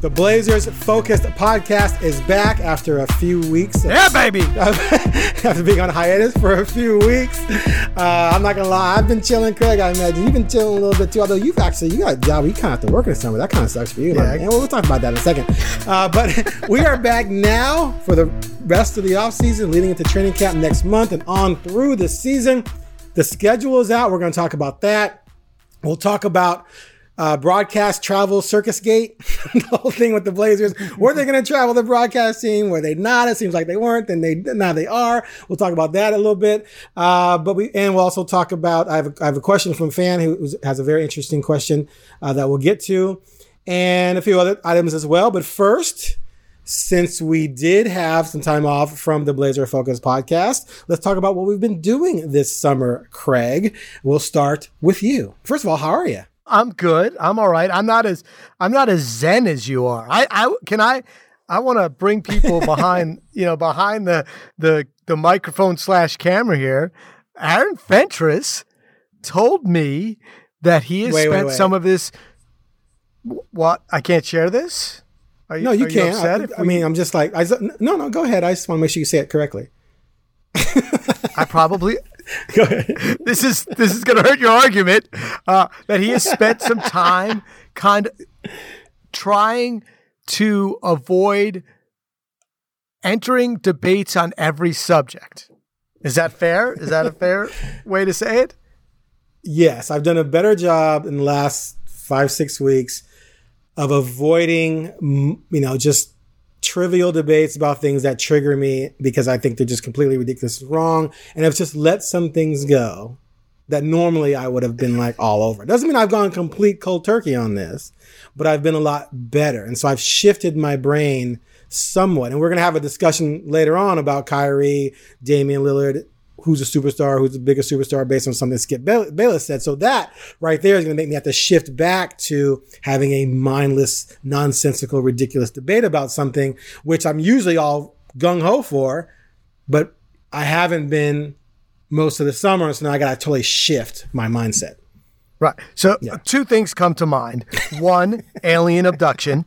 The Blazers Focused Podcast is back after a few weeks. Yeah, baby! After being on hiatus for a few weeks. I'm not going to lie. I've been chilling, Craig. I imagine you've been chilling a little bit, too. Although you got a job. You kind of have to work in the summer. That kind of sucks for you. Yeah. Like, and we'll talk about that in a second. But we are back now for the rest of the offseason, leading into training camp next month and on through the season. The schedule is out. We're going to talk about that. We'll talk about broadcast travel circus gate, the whole thing with the Blazers. Were they going to travel the broadcast team? Were they not? It seems like they weren't. Then now they are. We'll talk about that a little bit. But we'll also talk about, I have a question from a fan who has a very interesting question that we'll get to, and a few other items as well. But first, since we did have some time off from the Blazer Focus podcast, let's talk about what we've been doing this summer, Craig. We'll start with you. First of all, how are you? I'm good. I'm all right. I'm not as zen as you are. I want to bring people behind, behind the microphone / camera here. Aaron Fentress told me that he has spent some of his. What? I can't share this? No, you can't. No, go ahead. I just want to make sure you say it correctly. I probably. Go ahead. This is going to hurt your argument that he has spent some time kind of trying to avoid entering debates on every subject. Is that fair? Is that a fair way to say it? Yes, I've done a better job in the last 5-6 weeks of avoiding, just trivial debates about things that trigger me because I think they're just completely ridiculous and wrong. And I've just let some things go that normally I would have been like all over. Doesn't mean I've gone complete cold turkey on this, but I've been a lot better. And so I've shifted my brain somewhat. And we're going to have a discussion later on about Kyrie, Damian Lillard, who's a superstar, who's the biggest superstar, based on something Skip Bayless said. So that right there is going to make me have to shift back to having a mindless, nonsensical, ridiculous debate about something, which I'm usually all gung-ho for, but I haven't been most of the summer, so now I got to totally shift my mindset. Right. So Two things come to mind. One, alien abduction.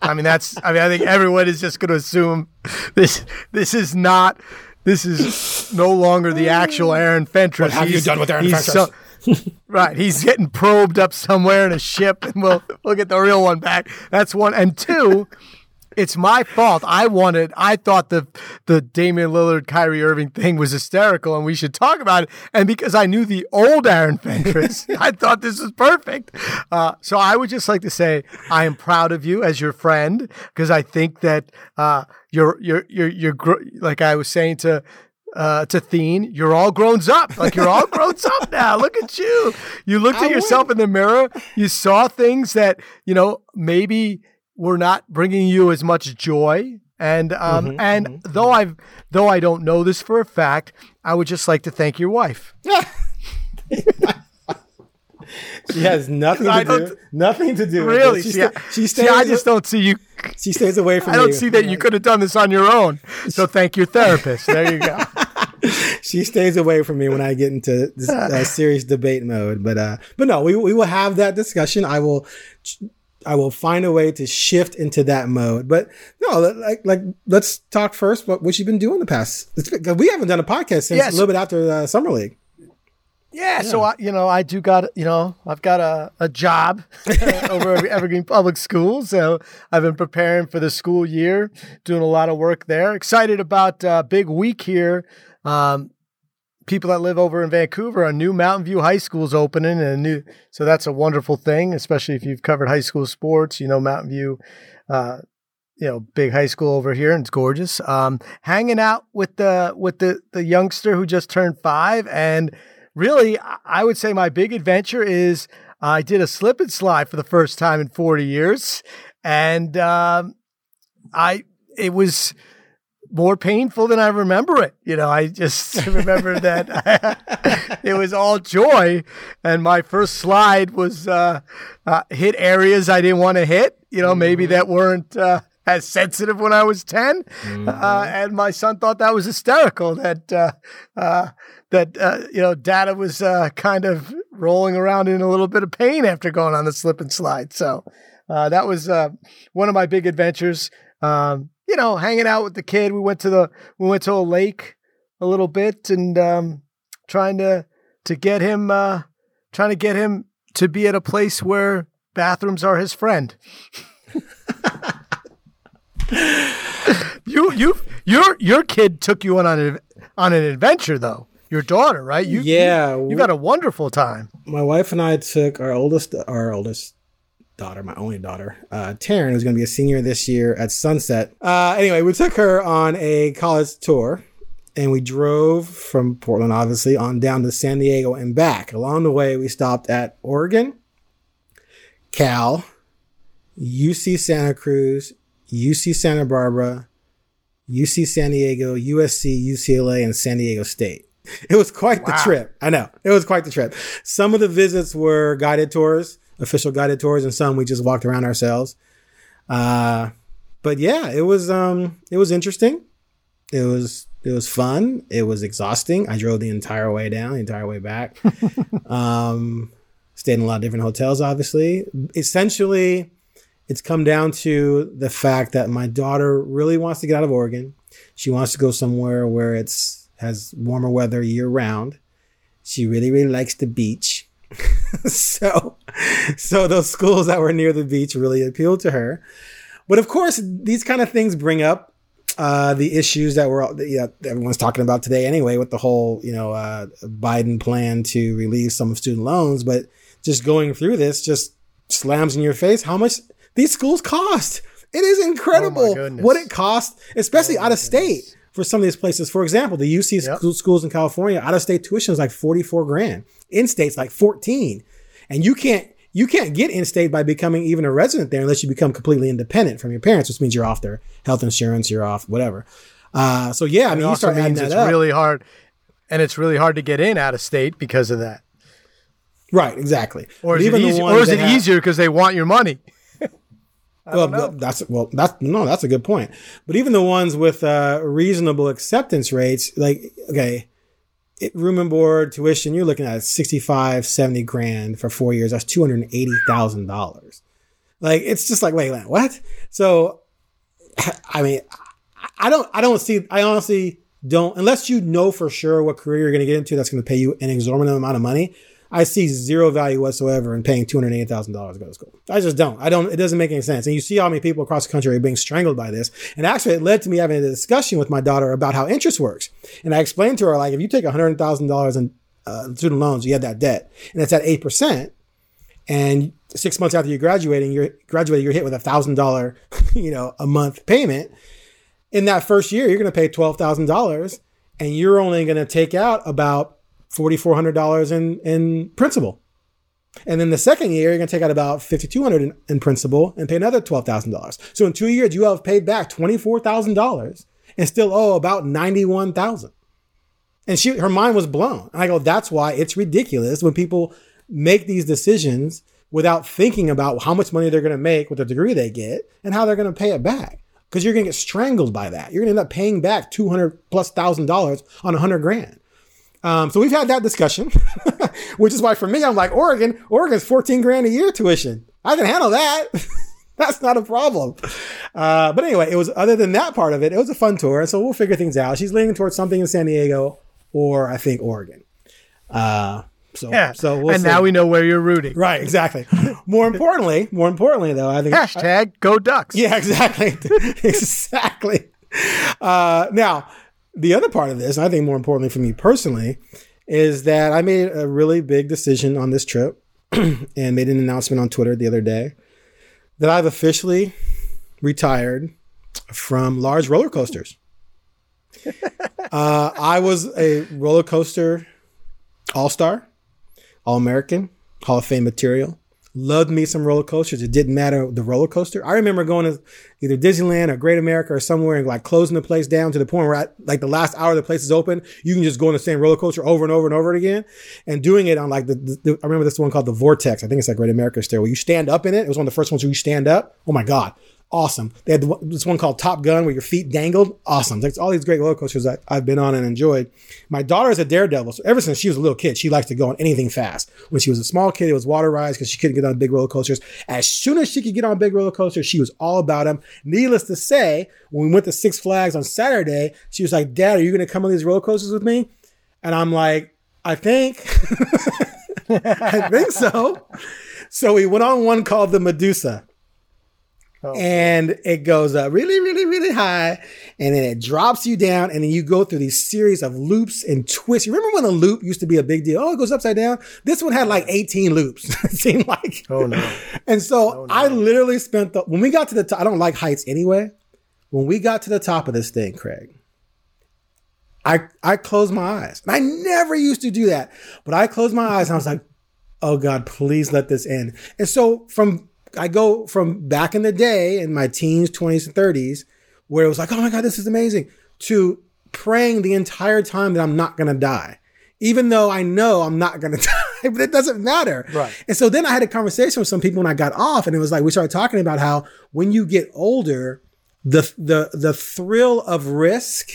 I think everyone is just going to assume this is not... This is no longer the actual Aaron Fentress. What have you done with Aaron Fentress? Right. He's getting probed up somewhere in a ship, and we'll get the real one back. That's one. And two, it's my fault. I thought the Damian Lillard, Kyrie Irving thing was hysterical, and we should talk about it. And because I knew the old Aaron Fentress, I thought this was perfect. So I would just like to say I am proud of you as your friend, because I think that you're like I was saying to Thien, you're all grown up. Like you're all grown up now. Look at you. You looked at yourself in the mirror. You saw things that maybe were not bringing you as much joy. And though I don't know this for a fact, I would just like to thank your wife. She has nothing to do. Really? She stays away from me. I don't see that you could have done this on your own. So thank your therapist. There you go. She stays away from me when I get into this serious debate mode. But no, we will have that discussion. I will find a way to shift into that mode. But no, let's talk first what you've been doing the past. We haven't done a podcast since a little bit after the Summer League. Yeah, so I've got a job over at Evergreen Public School, so I've been preparing for the school year, doing a lot of work there. Excited about a big week here. People that live over in Vancouver, a new Mountain View High School is opening, so that's a wonderful thing, especially if you've covered high school sports. You know, Mountain View, big high school over here, and it's gorgeous. Hanging out with the youngster who just turned 5, and really, I would say my big adventure is I did a slip and slide for the first time in 40 years, and it was more painful than I remember it. You know, I just remember that it was all joy, and my first slide was hit areas I didn't want to hit, you know, maybe that weren't as sensitive when I was 10, and my son thought that was hysterical. That Dada was kind of rolling around in a little bit of pain after going on the slip and slide. So that was one of my big adventures. Hanging out with the kid. We went to a lake a little bit, and trying to get him to be at a place where bathrooms are his friend. Your kid took you on an adventure though. Your daughter, right? You got a wonderful time. My wife and I took our oldest daughter, my only daughter, Taryn, who's going to be a senior this year at Sunset. Anyway, we took her on a college tour, and we drove from Portland, obviously, on down to San Diego and back. Along the way, we stopped at Oregon, Cal, UC Santa Cruz, UC Santa Barbara, UC San Diego, USC, UCLA, and San Diego State. It was quite the trip. I know. It was quite the trip. Some of the visits were guided tours, official guided tours, and some we just walked around ourselves. But yeah, it was interesting. It was fun. It was exhausting. I drove the entire way down, the entire way back. Stayed in a lot of different hotels, obviously. Essentially, it's come down to the fact that my daughter really wants to get out of Oregon. She wants to go somewhere where has warmer weather year round. She really, really likes the beach. so those schools that were near the beach really appealed to her. But of course, these kind of things bring up the issues that everyone's talking about today anyway, with the whole, Biden plan to relieve some of student loans. But just going through this just slams in your face how much these schools cost. It is incredible what it costs, especially out of state. For some of these places, for example, the UC schools in California, out-of-state tuition is like $44,000. In-state's like $14,000, and you can't get in-state by becoming even a resident there unless you become completely independent from your parents, which means you're off their health insurance, you're off whatever. You start adding that up. It's really hard, and it's really hard to get in out-of-state because of that. Right, exactly. Or is it easier because they want your money? That's a good point. But even the ones with reasonable acceptance rates, room and board, tuition, you're looking at $65,000-$70,000 for 4 years. That's $280,000. It's just like, wait, what? So, I mean, I honestly don't, unless you know for sure what career you're going to get into that's going to pay you an exorbitant amount of money. I see zero value whatsoever in paying $280,000 to go to school. I just don't. It doesn't make any sense. And you see how many people across the country are being strangled by this. And actually, it led to me having a discussion with my daughter about how interest works. And I explained to her, if you take $100,000 in student loans, you have that debt, and it's at 8%. And 6 months after you're graduating, you're hit with $1,000, a month payment. In that first year, you're going to pay $12,000, and you're only going to take out about $4,400 in principal. And then the second year, you're going to take out about $5,200 in principal and pay another $12,000. So in 2 years, you have paid back $24,000 and still owe about $91,000. And her mind was blown. And I go, that's why it's ridiculous when people make these decisions without thinking about how much money they're going to make with the degree they get and how they're going to pay it back. Because you're going to get strangled by that. You're going to end up paying back $200,000+ on $100,000. So we've had that discussion, which is why for me, I'm like, Oregon's $14,000 a year tuition. I can handle that. That's not a problem. But anyway, it was, other than that part of it, it was a fun tour. And so we'll figure things out. She's leaning towards something in San Diego or I think Oregon. So, yeah. so we'll see. Now we know where you're rooting. Right, exactly. More importantly, though, I think hashtag Go Ducks. Yeah, exactly, exactly. Now, the other part of this, I think more importantly for me personally, is that I made a really big decision on this trip and made an announcement on Twitter the other day that I've officially retired from large roller coasters. I was a roller coaster all-star, all-American, Hall of Fame material. Loved me some roller coasters. It didn't matter the roller coaster. I remember going to either Disneyland or Great America or somewhere and like closing the place down to the point where at like the last hour the place is open, you can just go on the same roller coaster over and over and over again. And doing it on like the I remember this one called the Vortex. I think it's like Great America Stairway. You stand up in it. It was one of the first ones where you stand up. Oh my God. Awesome. They had this one called Top Gun where your feet dangled. Awesome. It's all these great roller coasters that I've been on and enjoyed. My daughter is a daredevil. So ever since she was a little kid, she likes to go on anything fast. When she was a small kid, it was water rides because she couldn't get on big roller coasters. As soon as she could get on big roller coasters, she was all about them. Needless to say, when we went to Six Flags on Saturday, she was like, Dad, are you going to come on these roller coasters with me? And I'm like, I think so. So we went on one called the Medusa. Oh. And it goes up really, really, really high, and then it drops you down, and then you go through these series of loops and twists. You remember when a loop used to be a big deal? Oh, it goes upside down. This one had like 18 loops, it seemed like. Oh, no. And so I literally spent when we got to the top, I don't like heights anyway. When we got to the top of this thing, Craig, I closed my eyes. And I never used to do that, but I closed my eyes, and I was like, oh, God, please let this end. And so I go from back in the day in my teens, 20s, and 30s, where it was like, oh my God, this is amazing, to praying the entire time that I'm not going to die, even though I know I'm not going to die, but it doesn't matter. Right. And so then I had a conversation with some people when I got off, and it was like, we started talking about how when you get older, the thrill of risk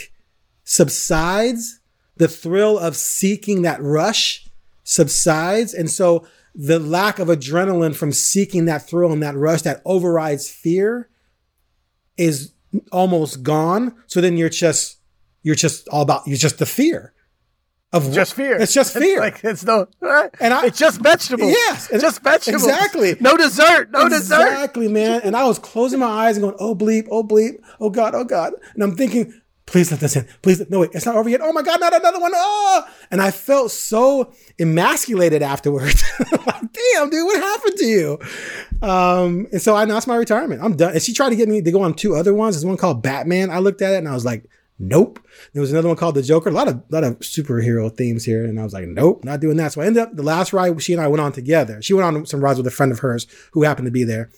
subsides, the thrill of seeking that rush subsides. And so the lack of adrenaline from seeking that thrill and that rush that overrides fear is almost gone. So then you're just all about, you're just the fear of just fear. It's just fear. It's like, it's no, and it's just vegetables. Yes. It's just vegetables. Exactly. No dessert. No dessert. Exactly, man. And I was closing my eyes and going, oh bleep. Oh bleep. Oh God. Oh God. And I'm thinking, please let this in. Please. No, wait, it's not over yet. Oh my God, not another one. Oh! And I felt so emasculated afterwards. Like, damn, dude, what happened to you? And so I announced my retirement. I'm done. And she tried to get me to go on two other ones. There's one called Batman. I looked at it and I was like, nope. There was another one called The Joker. A lot of superhero themes here. And I was like, nope, not doing that. So I ended up, the last ride she and I went on together. She went on some rides with a friend of hers who happened to be there.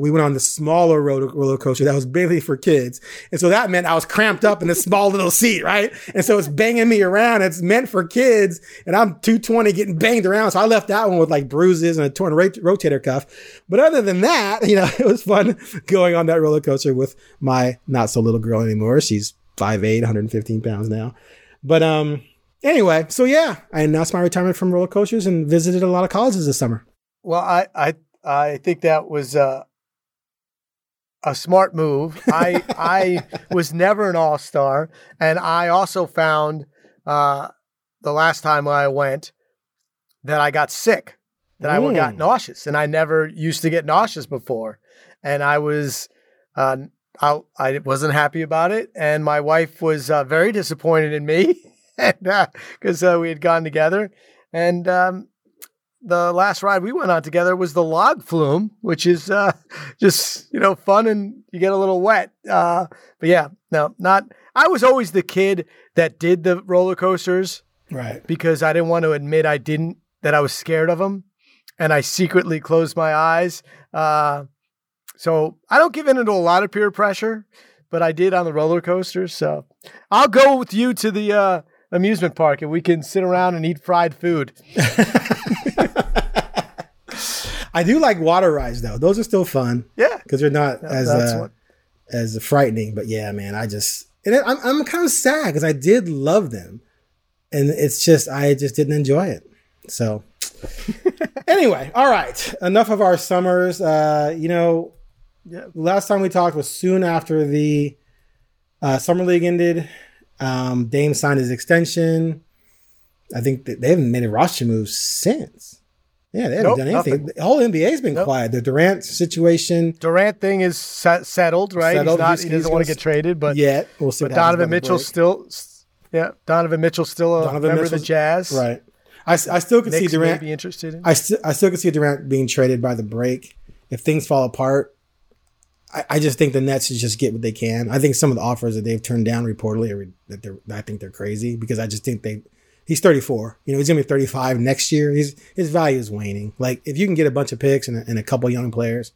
We went on the smaller roller coaster that was basically for kids. And so that meant I was cramped up in this small little seat, right? And so it's banging me around. It's meant for kids. And I'm 220 getting banged around. So I left that one with like bruises and a torn rotator cuff. But other than that, you know, it was fun going on that roller coaster with my not so little girl anymore. She's 5'8", 115 pounds now. But anyway, so yeah, I announced my retirement from roller coasters and visited a lot of colleges this summer. Well, I think that was a smart move. I was never an all-star. And I also found the last time I went that I got sick, that I got nauseous. And I never used to get nauseous before. And I was, I wasn't happy about it. And my wife was very disappointed in me because we had gone together. And the last ride we went on together was the log flume, which is just, you know, fun and you get a little wet. But yeah, no, I was always the kid that did the roller coasters, right? Because I didn't want to admit that I was scared of them, and I secretly closed my eyes. So I don't give in to a lot of peer pressure, but I did on the roller coasters. So I'll go with you to the amusement park, and we can sit around and eat fried food. I do like water rides though. Those are still fun. Yeah. Because they're not as frightening. But yeah, man, I'm kind of sad because I did love them. And it's just, I just didn't enjoy it. So anyway, all right. Enough of our summers. You know, last time we talked was soon after the Summer League ended. Dame signed his extension. I think they haven't made a roster move since. Yeah, they haven't done anything. Nothing. The whole NBA's been quiet. The Durant situation. Durant thing is settled, right? Settled. He doesn't want to get traded, but yet we'll see. But Donovan Mitchell's still a member of the Jazz, right? I still could see Durant be interested in. I still could see Durant being traded by the break if things fall apart. I just think the Nets should just get what they can. I think some of the offers that they've turned down reportedly I think they're crazy because I just think he's 34. You know, he's going to be 35 next year. His value is waning. Like, if you can get a bunch of picks and a couple young players,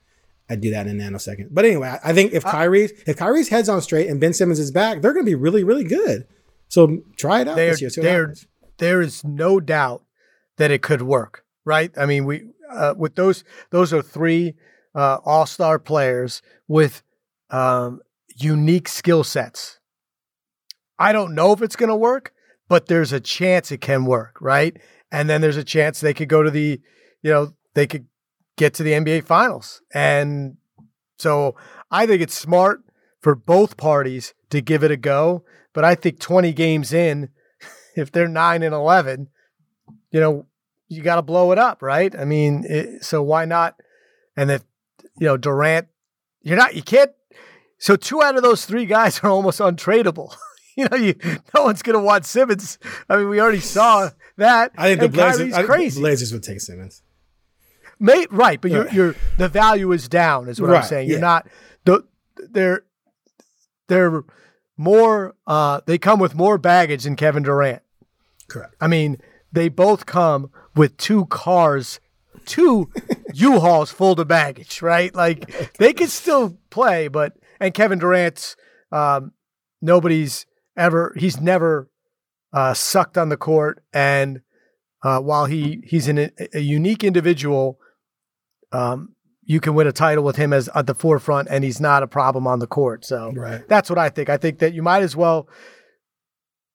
I'd do that in a nanosecond. But anyway, I think if Kyrie's head's on straight and Ben Simmons is back, they're going to be really, really good. So try it out this year. There is no doubt that it could work, right? I mean, we with those are three all-star players with unique skill sets. I don't know if it's going to work, but there's a chance it can work, right? And then there's a chance they could go to they could get to the NBA Finals. And so I think it's smart for both parties to give it a go. But I think 20 games in, if they're 9-11, you got to blow it up, right? I mean, so why not? And if, Durant, so 2 out of those 3 guys are almost untradeable. No one's going to want Simmons. I mean, we already saw that. I think the Blazers would take Simmons. Right, but you're the value is down, is what I'm saying. You're not – they're more they come with more baggage than Kevin Durant. Correct. I mean, they both come with 2 cars, 2 U-Hauls full of baggage, right? Like, they could still play, but – and Kevin Durant's he's never sucked on the court. And while he's a unique individual, you can win a title with him as at the forefront, and he's not a problem on the court. So that's what I think. I think that you might as well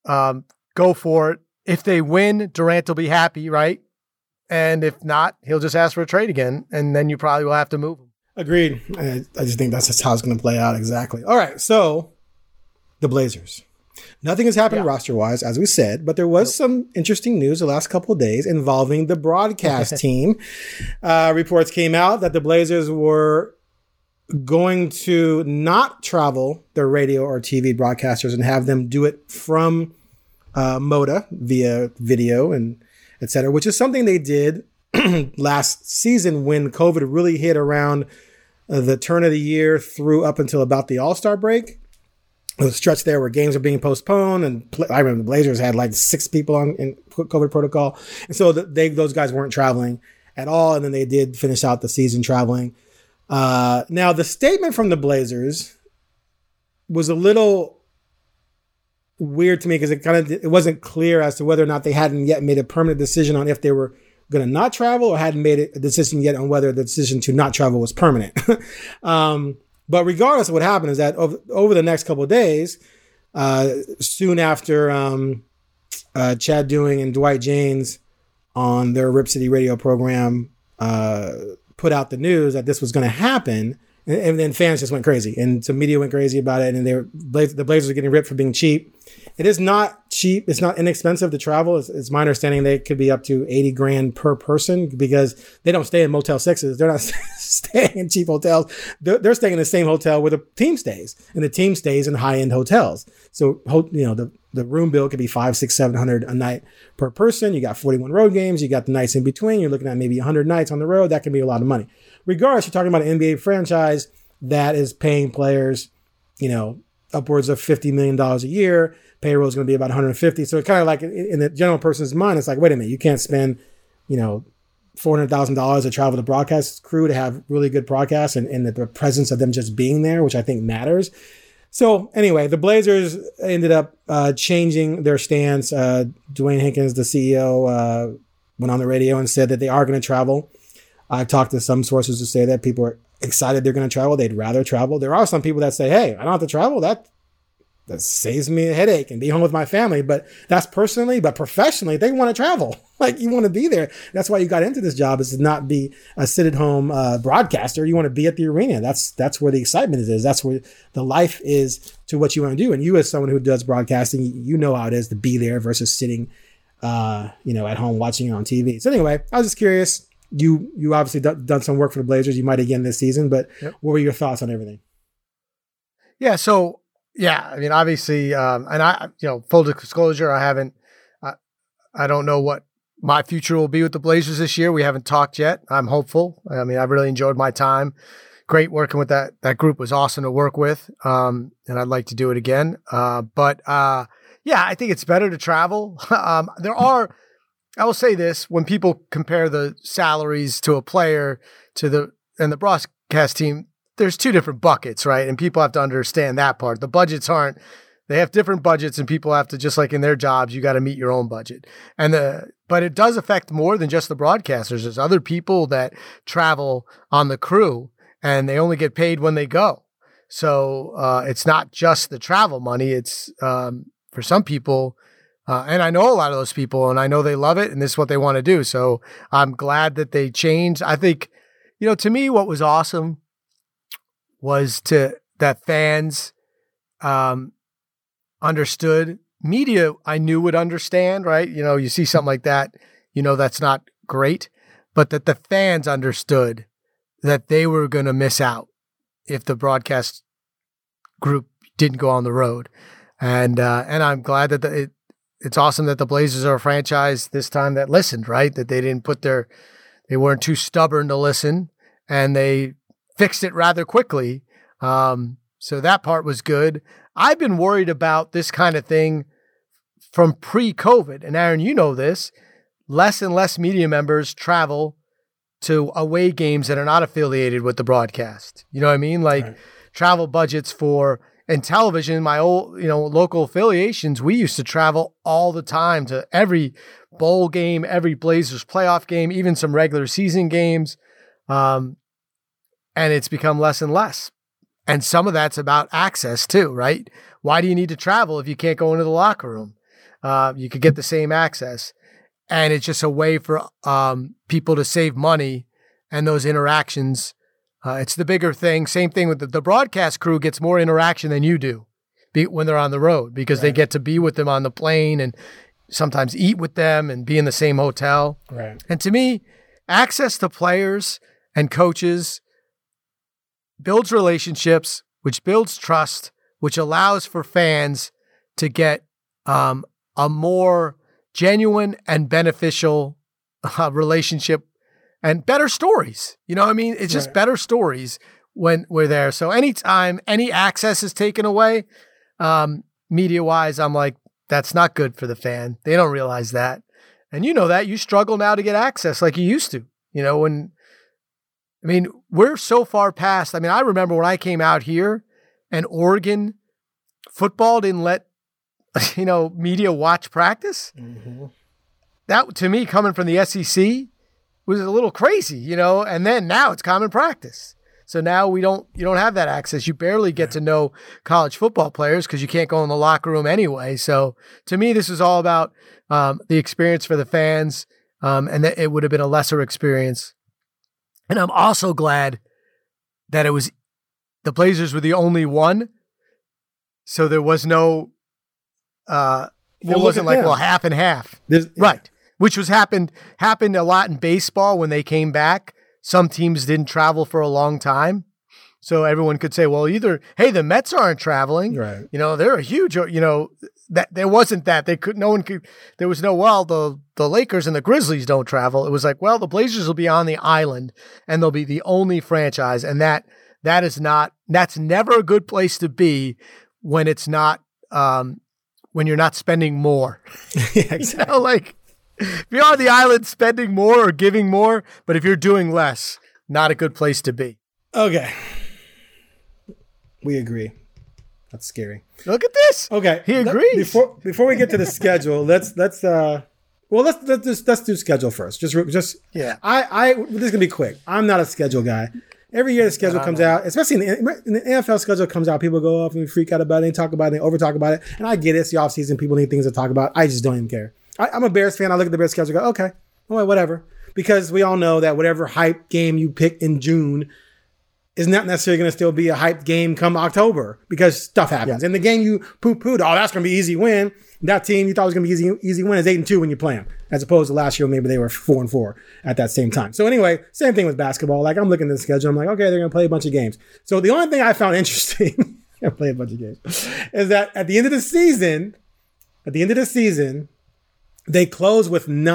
go for it. If they win, Durant will be happy, right? And if not, he'll just ask for a trade again, and then you probably will have to move him. Agreed. I just think that's just how it's going to play out exactly. All right, so the Blazers. Nothing has happened roster-wise, as we said, but there was some interesting news the last couple of days involving the broadcast team. Reports came out that the Blazers were going to not travel their radio or TV broadcasters and have them do it from MODA via video and et cetera, which is something they did last season when COVID really hit around the turn of the year through up until about the All-Star break. The stretch there where games are being postponed, and I remember the Blazers had like 6 people in COVID protocol, and so those guys weren't traveling at all. And then they did finish out the season traveling. Now the statement from the Blazers was a little weird to me because it wasn't clear as to whether or not they hadn't yet made a permanent decision on if they were going to not travel or hadn't made a decision yet on whether the decision to not travel was permanent. But regardless of what happened is that over the next couple of days, soon after Chad Dewing and Dwight Janes on their Rip City radio program put out the news that this was going to happen, and then fans just went crazy, and some media went crazy about it, and the Blazers were getting ripped for being cheap. It is not cheap. It's not inexpensive to travel. It's my understanding they could be up to $80,000 per person because they don't stay in Motel 6s. They're not staying in cheap hotels. They're staying in the same hotel where the team stays, and the team stays in high-end hotels. So, the room bill could be $500, $600, $700 a night per person. You got 41 road games. You got the nights in between. You're looking at maybe 100 nights on the road. That can be a lot of money. Regardless, you're talking about an NBA franchise that is paying players, upwards of $50 million a year. Payroll is going to be about $150. So it kind of like in the general person's mind, it's like, wait a minute, you can't spend, $400,000 to travel the broadcast crew to have really good broadcasts and the presence of them just being there, which I think matters. So anyway, the Blazers ended up changing their stance. Dwayne Hankins, the CEO, went on the radio and said that they are going to travel. I've talked to some sources who say that people are excited they're going to travel. They'd rather travel. There are some people that say, hey, I don't have to travel. That saves me a headache and be home with my family. But that's personally, but professionally, they want to travel. Like, you want to be there. That's why you got into this job, is to not be a sit-at-home broadcaster. You want to be at the arena. That's where the excitement is. That's where the life is to what you want to do. And you, as someone who does broadcasting, you know how it is to be there versus sitting at home watching it on TV. So anyway, I was just curious. You obviously done some work for the Blazers. You might again this season, but what were your thoughts on everything? Yeah. So, yeah, I mean, obviously, and I full disclosure, I don't know what my future will be with the Blazers this year. We haven't talked yet. I'm hopeful. I mean, I really enjoyed my time. Great working with that. That group was awesome to work with. And I'd like to do it again. But I think it's better to travel. I will say this, when people compare the salaries to a player and the broadcast team, there's two different buckets, right? And people have to understand that part. The budgets aren't, they have different budgets, and people have to, just like in their jobs, you got to meet your own budget. But it does affect more than just the broadcasters. There's other people that travel on the crew and they only get paid when they go. So it's not just the travel money. It's for some people, and I know a lot of those people, and I know they love it, and this is what they want to do. So I'm glad that they changed. I think, to me, what was awesome was that fans understood. Media, I knew, would understand, right? You see something like that, that's not great, but that the fans understood that they were going to miss out if the broadcast group didn't go on the road. And I'm glad that it's awesome that the Blazers are a franchise this time that listened, right? That they didn't they weren't too stubborn to listen, and they fixed it rather quickly. So that part was good. I've been worried about this kind of thing from pre-COVID. And Aaron, you know this, less and less media members travel to away games that are not affiliated with the broadcast. You know what I mean? Like right. Travel budgets for... And television, my old, local affiliations, we used to travel all the time to every bowl game, every Blazers playoff game, even some regular season games. And it's become less and less. And some of that's about access too, right? Why do you need to travel if you can't go into the locker room? You could get the same access. And it's just a way for people to save money and those interactions. It's the bigger thing. Same thing with the broadcast crew gets more interaction than you do when they're on the road, because right. They get to be with them on the plane and sometimes eat with them and be in the same hotel. Right. And to me, access to players and coaches builds relationships, which builds trust, which allows for fans to get a more genuine and beneficial relationship. And better stories, It's just better stories when we're there. So anytime any access is taken away, media-wise, I'm like, that's not good for the fan. They don't realize that. And that you struggle now to get access like you used to, we're so far past. I remember when I came out here and Oregon football didn't let, media watch practice. Mm-hmm. That, to me, coming from the SEC, was a little crazy, and then now it's common practice. So now you don't have that access. You barely get to know college football players because you can't go in the locker room anyway. So to me, this is all about the experience for the fans, and that it would have been a lesser experience. And I'm also glad that the Blazers were the only one. So there was no, it wasn't like, half and half. Right. Which was happened a lot in baseball when they came back. Some teams didn't travel for a long time. So everyone could say, well, either, hey, the Mets aren't traveling. Right. They're a huge, that there wasn't that. The Lakers and the Grizzlies don't travel. It was like, well, the Blazers will be on the island and they'll be the only franchise. And that's never a good place to be when it's not, when you're not spending more. Yeah, exactly. If you're on the island spending more or giving more, but if you're doing less, not a good place to be. Okay. We agree. That's scary. Look at this. Okay. He agrees. Before we get to the schedule, let's do schedule first. Yeah. I this is gonna be quick. I'm not a schedule guy. Every year the schedule comes out, especially in the NFL schedule comes out, people go off and freak out about it, they talk about it, they over talk about it. And I get it, it's the offseason, people need things to talk about. I just don't even care. I'm a Bears fan. I look at the Bears schedule and go, okay, well, whatever. Because we all know that whatever hype game you pick in June, is not necessarily going to still be a hyped game come October because stuff happens. Yeah. And the game you poo-pooed, oh, that's going to be easy win. That team you thought was going to be easy win is 8-2 when you play them, as opposed to last year maybe they were 4-4 at that same time. So anyway, same thing with basketball. Like I'm looking at the schedule, I'm like, okay, they're going to play a bunch of games. So the only thing I found interesting, is that at the end of the season, they close with 8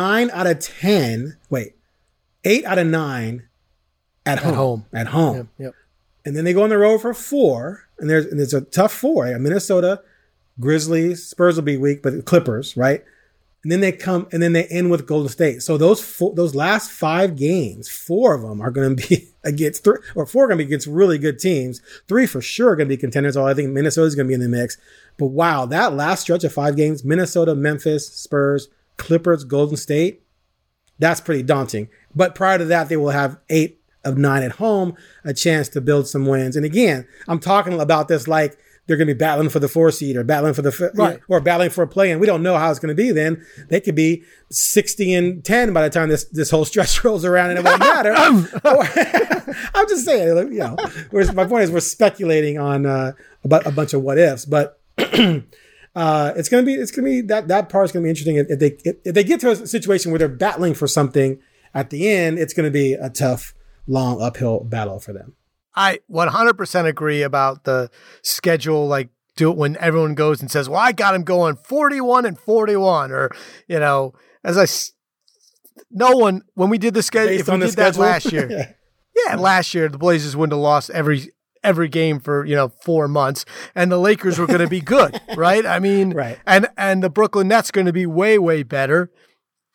out of 9 at home. Yep. And then they go on the road for 4. And there's a tough 4. Minnesota, Grizzlies, Spurs will be weak, but Clippers, right? And then they end with Golden State. So those last 5 games, 4 of them are going to be against 4 are going to be against really good teams. 3 for sure are going to be contenders. Although I think Minnesota's going to be in the mix. But wow, that last stretch of 5 games, Minnesota, Memphis, Spurs, Clippers, Golden State, that's pretty daunting. But prior to that, they will have 8 of 9 at home, a chance to build some wins. And again, I'm talking about this like they're going to be battling for the 4 seed or battling for the or battling for a play. And we don't know how it's going to be then. They could be 60-10 by the time this whole stretch rolls around and it won't matter. I'm just saying, my point is we're speculating on about a bunch of what ifs, but it's going to be that part's going to be interesting. If they get to a situation where they're battling for something at the end, it's going to be a tough, long uphill battle for them. I 100% agree about the schedule. Like, do it when everyone goes and says, well, I got him going 41-41, or, when we did the schedule, if we did that last year, last year, the Blazers wouldn't have lost every game for, 4 months, and the Lakers were going to be good. Right. And the Brooklyn Nets going to be way, way better.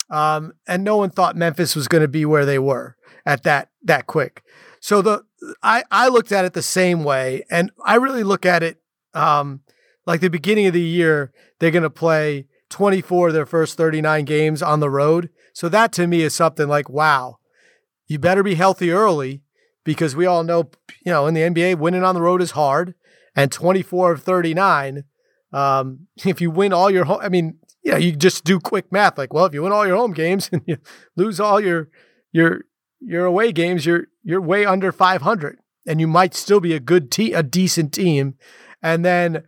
And no one thought Memphis was going to be where they were at that quick. So I looked at it the same way, and I really look at it like the beginning of the year, they're going to play 24 of their first 39 games on the road. So that to me is something like, wow, you better be healthy early, because we all know, in the NBA, winning on the road is hard, and 24 of 39, if you win all your home, you just do quick math. Like, well, if you win all your home games and you lose all your away games, you're way under 500, and you might still be a decent team. And then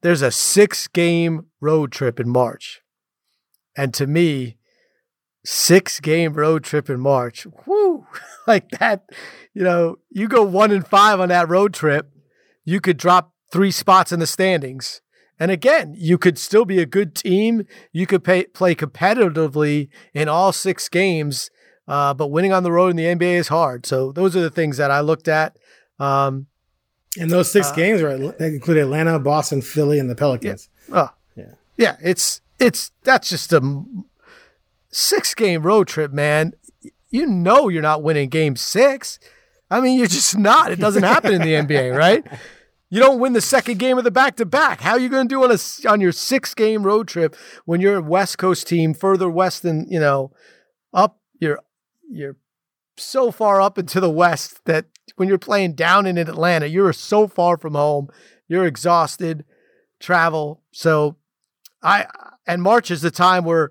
there's a 6-game road trip in March. And to me, 6-game road trip in March, whoo, like that, you go 1-5 on that road trip, you could drop 3 spots in the standings. And again, you could still be a good team. You could play competitively in all 6 games. But winning on the road in the NBA is hard. So those are the things that I looked at. And those 6 games include Atlanta, Boston, Philly, and the Pelicans. Yeah. Yeah. That's just a 6-game road trip, man. You're not winning game 6. You're just not. It doesn't happen in the NBA, right? You don't win the second game of the back-to-back. How are you going to do on your 6-game road trip when you're a West Coast team further west than, up? You're so far up into the West that when you're playing down in Atlanta, you're so far from home, you're exhausted, travel. So March is the time where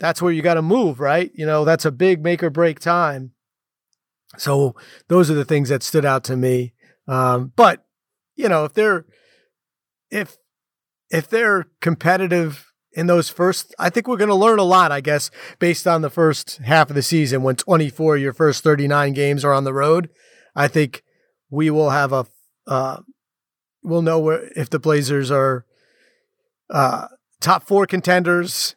that's where you got to move, right? That's a big make or break time. So those are the things that stood out to me. But if they're competitive in those first, I think we're going to learn a lot, I guess, based on the first half of the season when 24 of your first 39 games are on the road. I think we will have we'll know if the Blazers are top 4 contenders,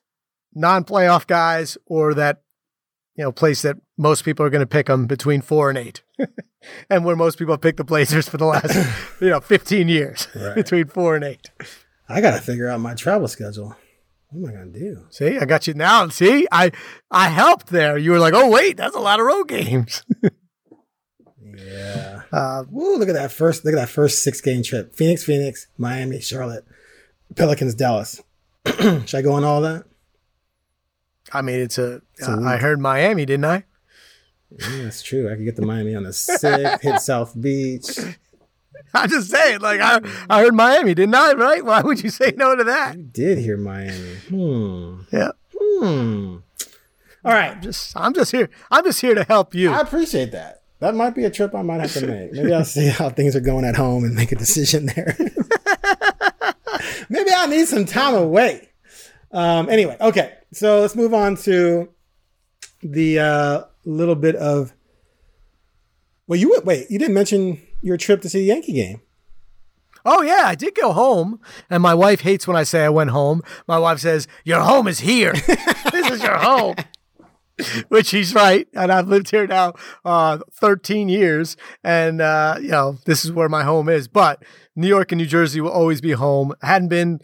non-playoff guys, or that place that most people are going to pick them between 4 and 8, and where most people have picked the Blazers for the last 15 years, right. Between 4 and 8. I got to figure out my travel schedule. What am I going to do? See, I got you now. See, I helped there. You were like, oh, wait, that's a lot of road games. Yeah. Woo, look at that first 6-game trip. Phoenix, Miami, Charlotte, Pelicans, Dallas. Should I go on all that? I heard Miami, didn't I? Yeah, that's true. I could get to Miami on the 6th, hit South Beach. I'm just saying, I heard Miami, didn't I? Right? Why would you say no to that? You did hear Miami. Yeah. All right. I'm just here. I'm just here to help you. I appreciate that. That might be a trip I might have to make. Maybe I'll see how things are going at home and make a decision there. Maybe I need some time away. Anyway, okay. So let's move on to the little bit of. Well, you didn't mention your trip to see the Yankee game. Oh, yeah, I did go home. And my wife hates when I say I went home. My wife says, your home is here. This is your home. Which he's right. And I've lived here now 13 years. And, this is where my home is. But New York and New Jersey will always be home. I hadn't been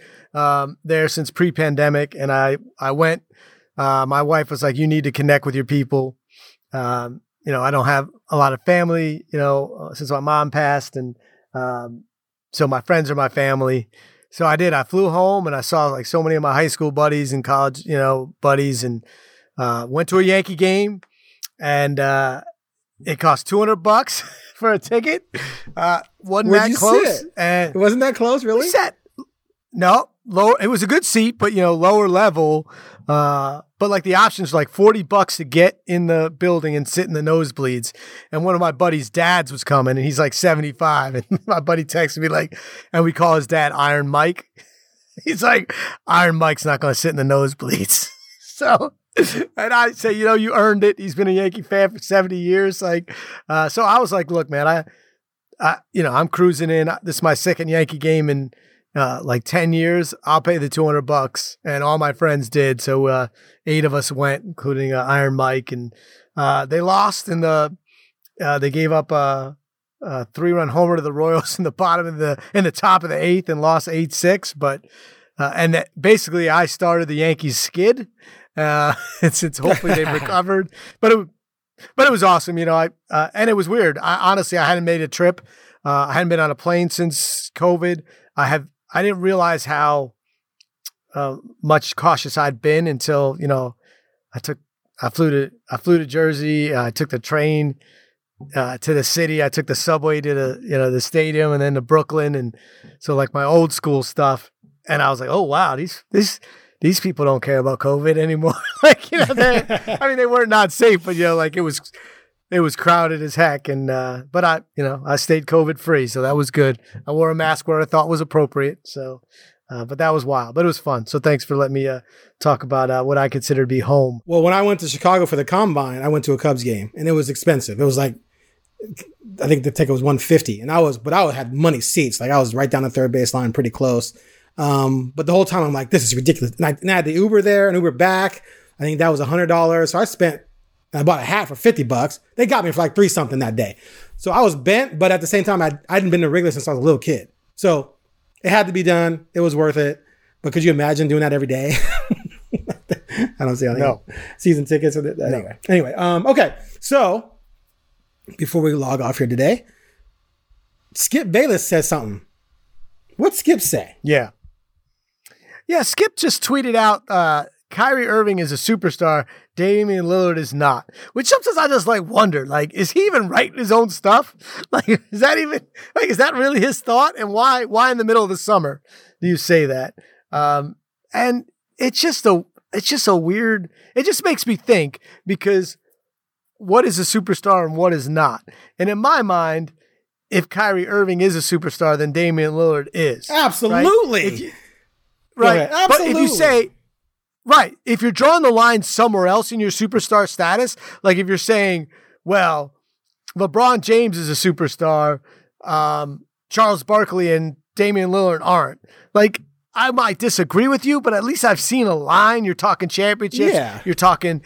there since pre-pandemic. And I went. My wife was like, you need to connect with your people. I don't have a lot of family, since my mom passed. And so my friends are my family. So I did. I flew home and I saw like so many of my high school buddies and college, buddies and went to a Yankee game, and it cost $200 for a ticket. Wasn't Where'd that close? And it wasn't that close, really? No, lower. It was a good seat, but lower level. But like the options were like $40 to get in the building and sit in the nosebleeds. And one of my buddy's dads was coming, and he's like 75. And my buddy texted me and we call his dad Iron Mike. He's like, Iron Mike's not going to sit in the nosebleeds. So. And I say, you earned it. He's been a Yankee fan for 70 years. So I was like, look, man, I'm cruising in. This is my second Yankee game in 10 years. I'll pay the $200, and all my friends did. So 8 of us went, including Iron Mike, and they lost in they gave up a 3-run homer to the Royals in the bottom of in the top of the 8th and lost 8-6. But basically, I started the Yankees skid. Since hopefully they've recovered, but it was awesome, and it was weird. I honestly hadn't made a trip. I hadn't been on a plane since COVID. I didn't realize how much cautious I'd been until I flew to Jersey. I took the train to the city. I took the subway to the the stadium and then to Brooklyn, and so like my old school stuff. And I was like, oh wow, these people don't care about COVID anymore. They were not safe, but it was crowded as heck. And but I stayed COVID free, so that was good. I wore a mask where I thought was appropriate. So, but that was wild, but it was fun. So thanks for letting me talk about what I consider to be home. Well, when I went to Chicago for the Combine, I went to a Cubs game, and it was expensive. It was like I think the ticket was $150, and I had money seats. Like I was right down the third baseline, pretty close. But the whole time I'm like, this is ridiculous. And I had the Uber there and Uber back. I think that was $100. So I bought a hat for $50. They got me for like $3 something that day. So I was bent, but at the same time, I hadn't been to Wrigley since I was a little kid. So it had to be done. It was worth it. But could you imagine doing that every day? I don't see how no season tickets. Or that. No. Anyway. Okay. So before we log off here today, Skip Bayless says something. What'd Skip say? Yeah. Yeah, Skip just tweeted out, Kyrie Irving is a superstar, Damian Lillard is not. Which sometimes I just wonder, is he even writing his own stuff? Is that really his thought? And why in the middle of the summer do you say that? And it just makes me think, because what is a superstar and what is not? And in my mind, if Kyrie Irving is a superstar, then Damian Lillard is. Absolutely. Right? Right. Okay, absolutely. But if you say, if you're drawing the line somewhere else in your superstar status, like if you're saying, well, LeBron James is a superstar, Charles Barkley and Damian Lillard aren't. I might disagree with you, but at least I've seen a line. You're talking championships. Yeah. You're talking,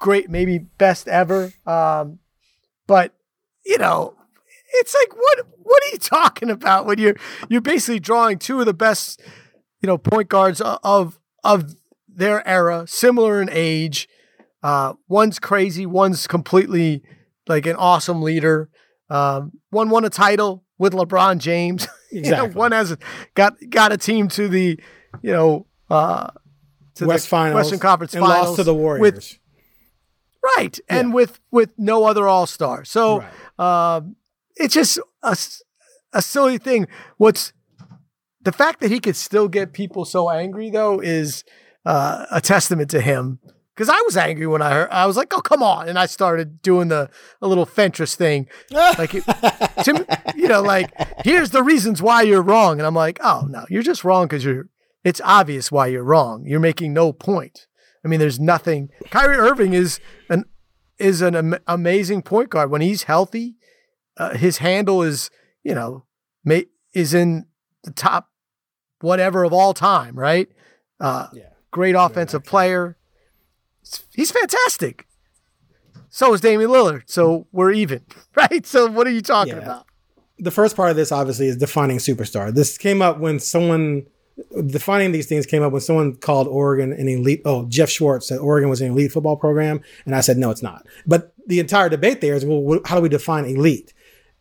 great, maybe best ever. But, it's like, what are you talking about when you're basically drawing two of the best point guards of their era, similar in age. One's crazy. One's completely an awesome leader. One won a title with LeBron James. Exactly. One has got a team to the Western Conference Finals and lost to the Warriors. With no other All-Star. So it's just a silly thing. The fact that he could still get people so angry, though, is a testament to him Because I was angry when I heard. I was like, "Oh, come on!" And I started doing a little Fentress thing, like it, to, you know, like here's the reasons why you're wrong. And I'm like, "Oh no, you're just wrong because you're. It's obvious why you're wrong. You're making no point. I mean, there's nothing. Kyrie Irving is an amazing point guard when he's healthy. His handle is, you know, is in the top whatever of all time, right? Great offensive player. He's fantastic. So is Damian Lillard. So we're even, right? So what are you talking about? The first part of this obviously is defining superstar. This came up when someone defining these things came up when someone called Oregon an elite. Oh, Jeff Schwartz said Oregon was an elite football program, and I said no, it's not. But the entire debate there is, well, how do we define elite?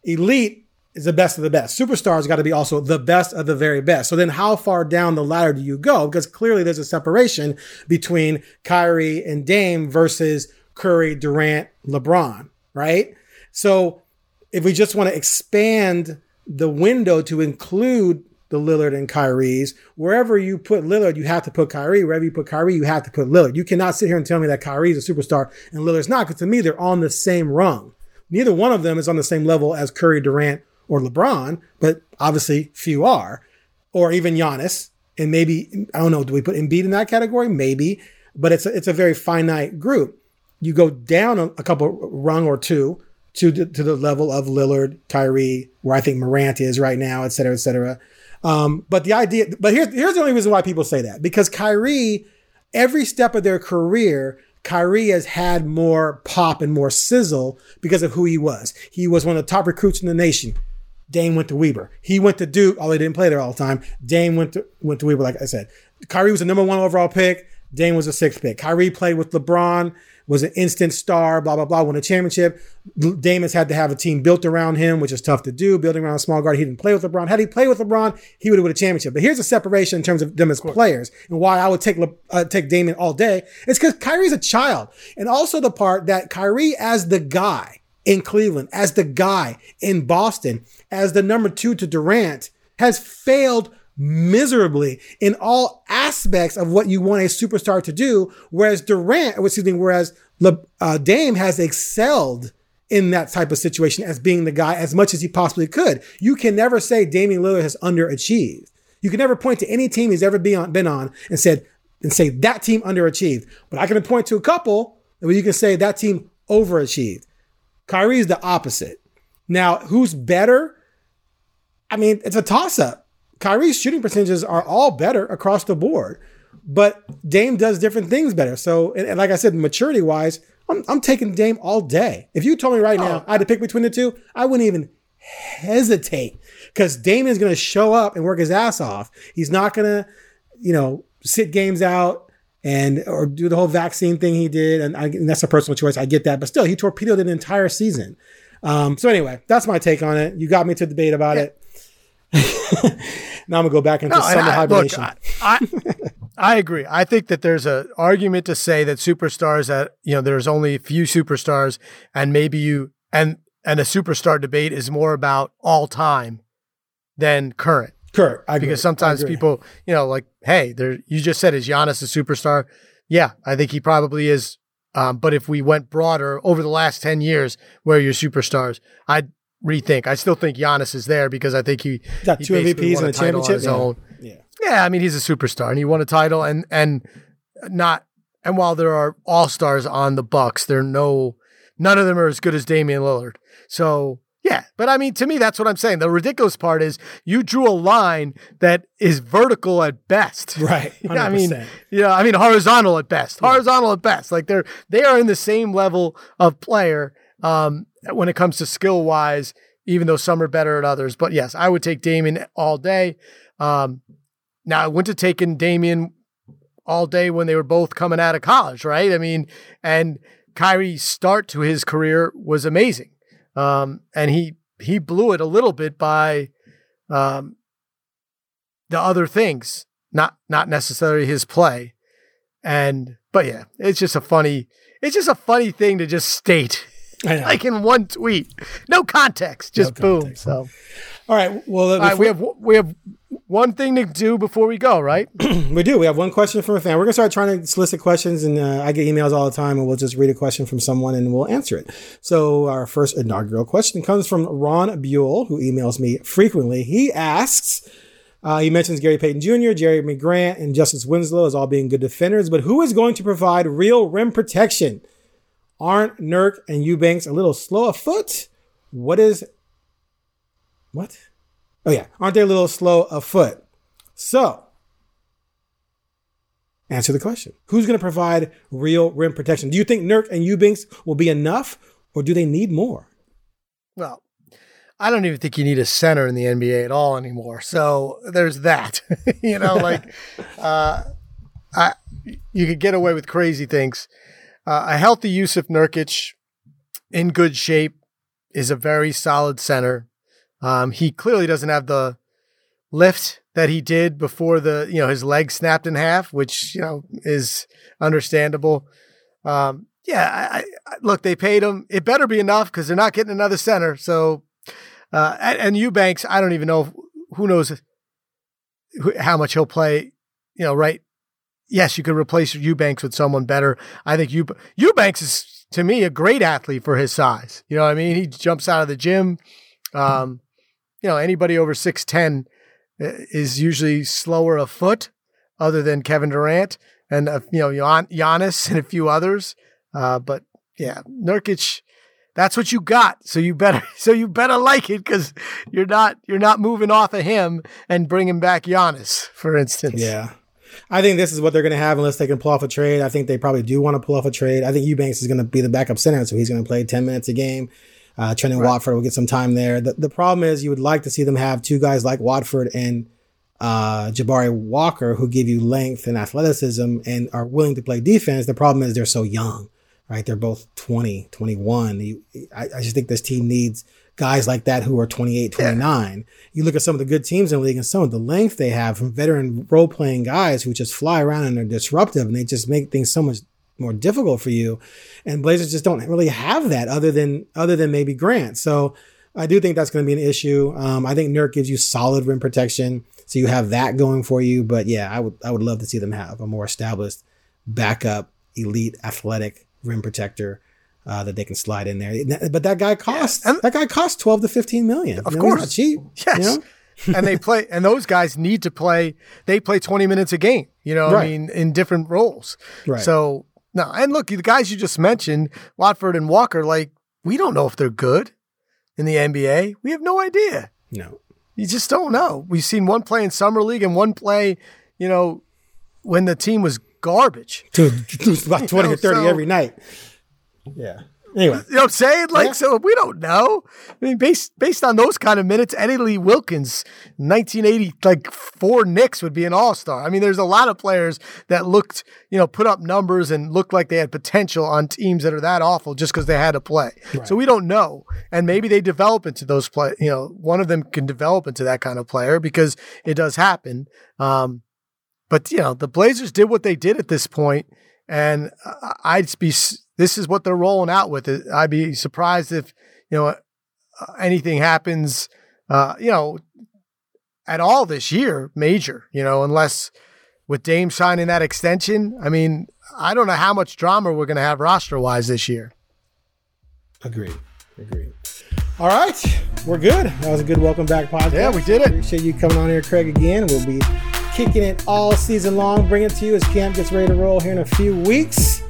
Elite is the best of the best. Superstars got to be also the best of the very best. So then how far down the ladder do you go? Because clearly there's a separation between Kyrie and Dame versus Curry, Durant, LeBron, right? So if we just want to expand the window to include the Lillard and Kyries, wherever you put Lillard, you have to put Kyrie. Wherever you put Kyrie, you have to put Lillard. You cannot sit here and tell me that Kyrie is a superstar and Lillard's not, because to me, they're on the same rung. Neither one of them is on the same level as Curry, Durant, or LeBron, but obviously few are, or even Giannis. And maybe, I don't know, do we put Embiid in that category? Maybe, but it's a very finite group. You go down a couple rung or two to the level of Lillard, Kyrie, where I think Morant is right now, et cetera, et cetera. But the idea, but here's the only reason why people say that, because Kyrie, every step of their career, Kyrie has had more pop and more sizzle because of who he was. He was one of the top recruits in the nation. Dame went to Weber. He went to Duke, although he didn't play there all the time. Dame went to Weber, like I said. Kyrie was the number 1 overall pick. Dame was the 6th pick. Kyrie played with LeBron, was an instant star, blah, blah, blah, won a championship. Dame has had to have a team built around him, which is tough to do, building around a small guard. He didn't play with LeBron. Had he played with LeBron, he would have won a championship. But here's the separation in terms of them as players and why I would take Damian all day. It's because Kyrie's a child. And also the part that Kyrie as the guy in Cleveland, as the guy in Boston, as the number 2 to Durant, has failed miserably in all aspects of what you want a superstar to do, whereas Dame has excelled in that type of situation as being the guy as much as he possibly could. You can never say Damian Lillard has underachieved. You can never point to any team he's ever been on and say that team underachieved. But I can point to a couple where you can say that team overachieved. Kyrie's the opposite. Now, who's better? I mean, it's a toss-up. Kyrie's shooting percentages are all better across the board, but Dame does different things better. So, and like I said, maturity-wise, I'm taking Dame all day. If you told me right now I had to pick between the two, I wouldn't even hesitate, because Dame is going to show up and work his ass off. He's not going to, you know, sit games out or do the whole vaccine thing he did. And that's a personal choice. I get that. But still, he torpedoed an entire season. So anyway, that's my take on it. You got me to debate about it. Now I'm gonna go back into summer hibernation. Look, I agree. I think that there's an argument to say that superstars, that, you know, there's only a few superstars, and maybe you and a superstar debate is more about all time than current. Current, I agree. Because sometimes people, you know, like, hey, there. You just said, is Giannis a superstar? Yeah, I think he probably is. But if we went broader over the last 10 years, where are your superstars? I'd rethink. I still think Giannis is there, because I think he got 2 MVPs and a championship on his own. Yeah, I mean, he's a superstar and he won a title, and while there are all-stars on the Bucks, none of them are as good as Damian Lillard. So, yeah, but I mean, to me, that's what I'm saying. The ridiculous part is you drew a line that is vertical at best. Right. 100%. I mean horizontal at best. Horizontal at best. Like they are in the same level of player. When it comes to skill wise, even though some are better at others. But yes, I would take Damian all day. Now, I wouldn't have taken Damian all day when they were both coming out of college, right? I mean, and Kyrie's start to his career was amazing. And he blew it a little bit by the other things, not necessarily his play. But yeah, it's just a funny thing to just state. Like in one tweet, no context, just boom. So, all right. Well, we have one thing to do before we go, right? We do. We have one question from a fan. We're going to start trying to solicit questions, and I get emails all the time, and we'll just read a question from someone, and we'll answer it. So our first inaugural question comes from Ron Buell, who emails me frequently. He asks, he mentions Gary Payton Jr., Jeremy Grant, and Justice Winslow as all being good defenders, but who is going to provide real rim protection? Aren't Nurk and Eubanks a little slow afoot? Aren't they a little slow afoot? So, answer the question. Who's going to provide real rim protection? Do you think Nurk and Eubanks will be enough, or do they need more? Well, I don't even think you need a center in the NBA at all anymore. So there's that. You could get away with crazy things. A healthy Yusuf Nurkic in good shape is a very solid center. He clearly doesn't have the lift that he did before his leg snapped in half, which, is understandable. Look, they paid him. It better be enough because they're not getting another center. So, and Eubanks, I don't even know, who knows how much he'll play, right? Yes, you could replace Eubanks with someone better. I think Eubanks is, to me, a great athlete for his size. You know what I mean? He jumps out of the gym. Anybody over 6'10" is usually slower a foot, other than Kevin Durant and Giannis and a few others. But yeah, Nurkic, that's what you got. So you better like it, because you're not moving off of him and bringing back Giannis, for instance. Yeah. I think this is what they're going to have unless they can pull off a trade. I think they probably do want to pull off a trade. I think Eubanks is going to be the backup center, so he's going to play 10 minutes a game. Trenton Watford will get some time there. The problem is you would like to see them have two guys like Watford and Jabari Walker who give you length and athleticism and are willing to play defense. The problem is they're so young, right? They're both 20, 21. I just think this team needs guys like that who are 28, 29. You look at some of the good teams in the league and some of the length they have from veteran role-playing guys who just fly around and are disruptive, and they just make things so much more difficult for you, and Blazers just don't really have that other than maybe Grant. So I do think that's going to be an issue. I think Nurk gives you solid rim protection, so you have that going for you. But yeah, I would love to see them have a more established backup, elite, athletic rim protector that they can slide in there. But that guy costs $12 to $15 million. Of course, he's not cheap. Yes. And those guys need to play. They play 20 minutes a game. Right. I mean, in different roles. Right. So. No, and look, the guys you just mentioned, Watford and Walker, we don't know if they're good in the NBA. We have no idea. No. You just don't know. We've seen one play in Summer League and one play, when the team was garbage. Dude, about 20 or 30 every night. Yeah. Anyway. You know what I'm saying? So we don't know. I mean, based on those kind of minutes, Eddie Lee Wilkins, 1984 Knicks would be an all-star. I mean, there's a lot of players that looked, put up numbers and looked like they had potential on teams that are that awful just because they had to play. Right. So we don't know. And maybe they develop into those players. One of them can develop into that kind of player because it does happen. But the Blazers did what they did at this point, and this is what they're rolling out with. I'd be surprised if, anything happens, at all this year, major, unless with Dame signing that extension. I mean, I don't know how much drama we're going to have roster-wise this year. Agreed. All right. We're good. That was a good welcome back podcast. Yeah, we did it. Appreciate you coming on here, Craig, again. We'll be kicking it all season long, bringing it to you as camp gets ready to roll here in a few weeks.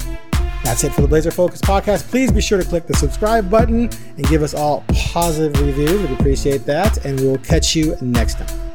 That's it for the Blazer Focus podcast. Please be sure to click the subscribe button and give us all positive reviews. We'd appreciate that. And we'll catch you next time.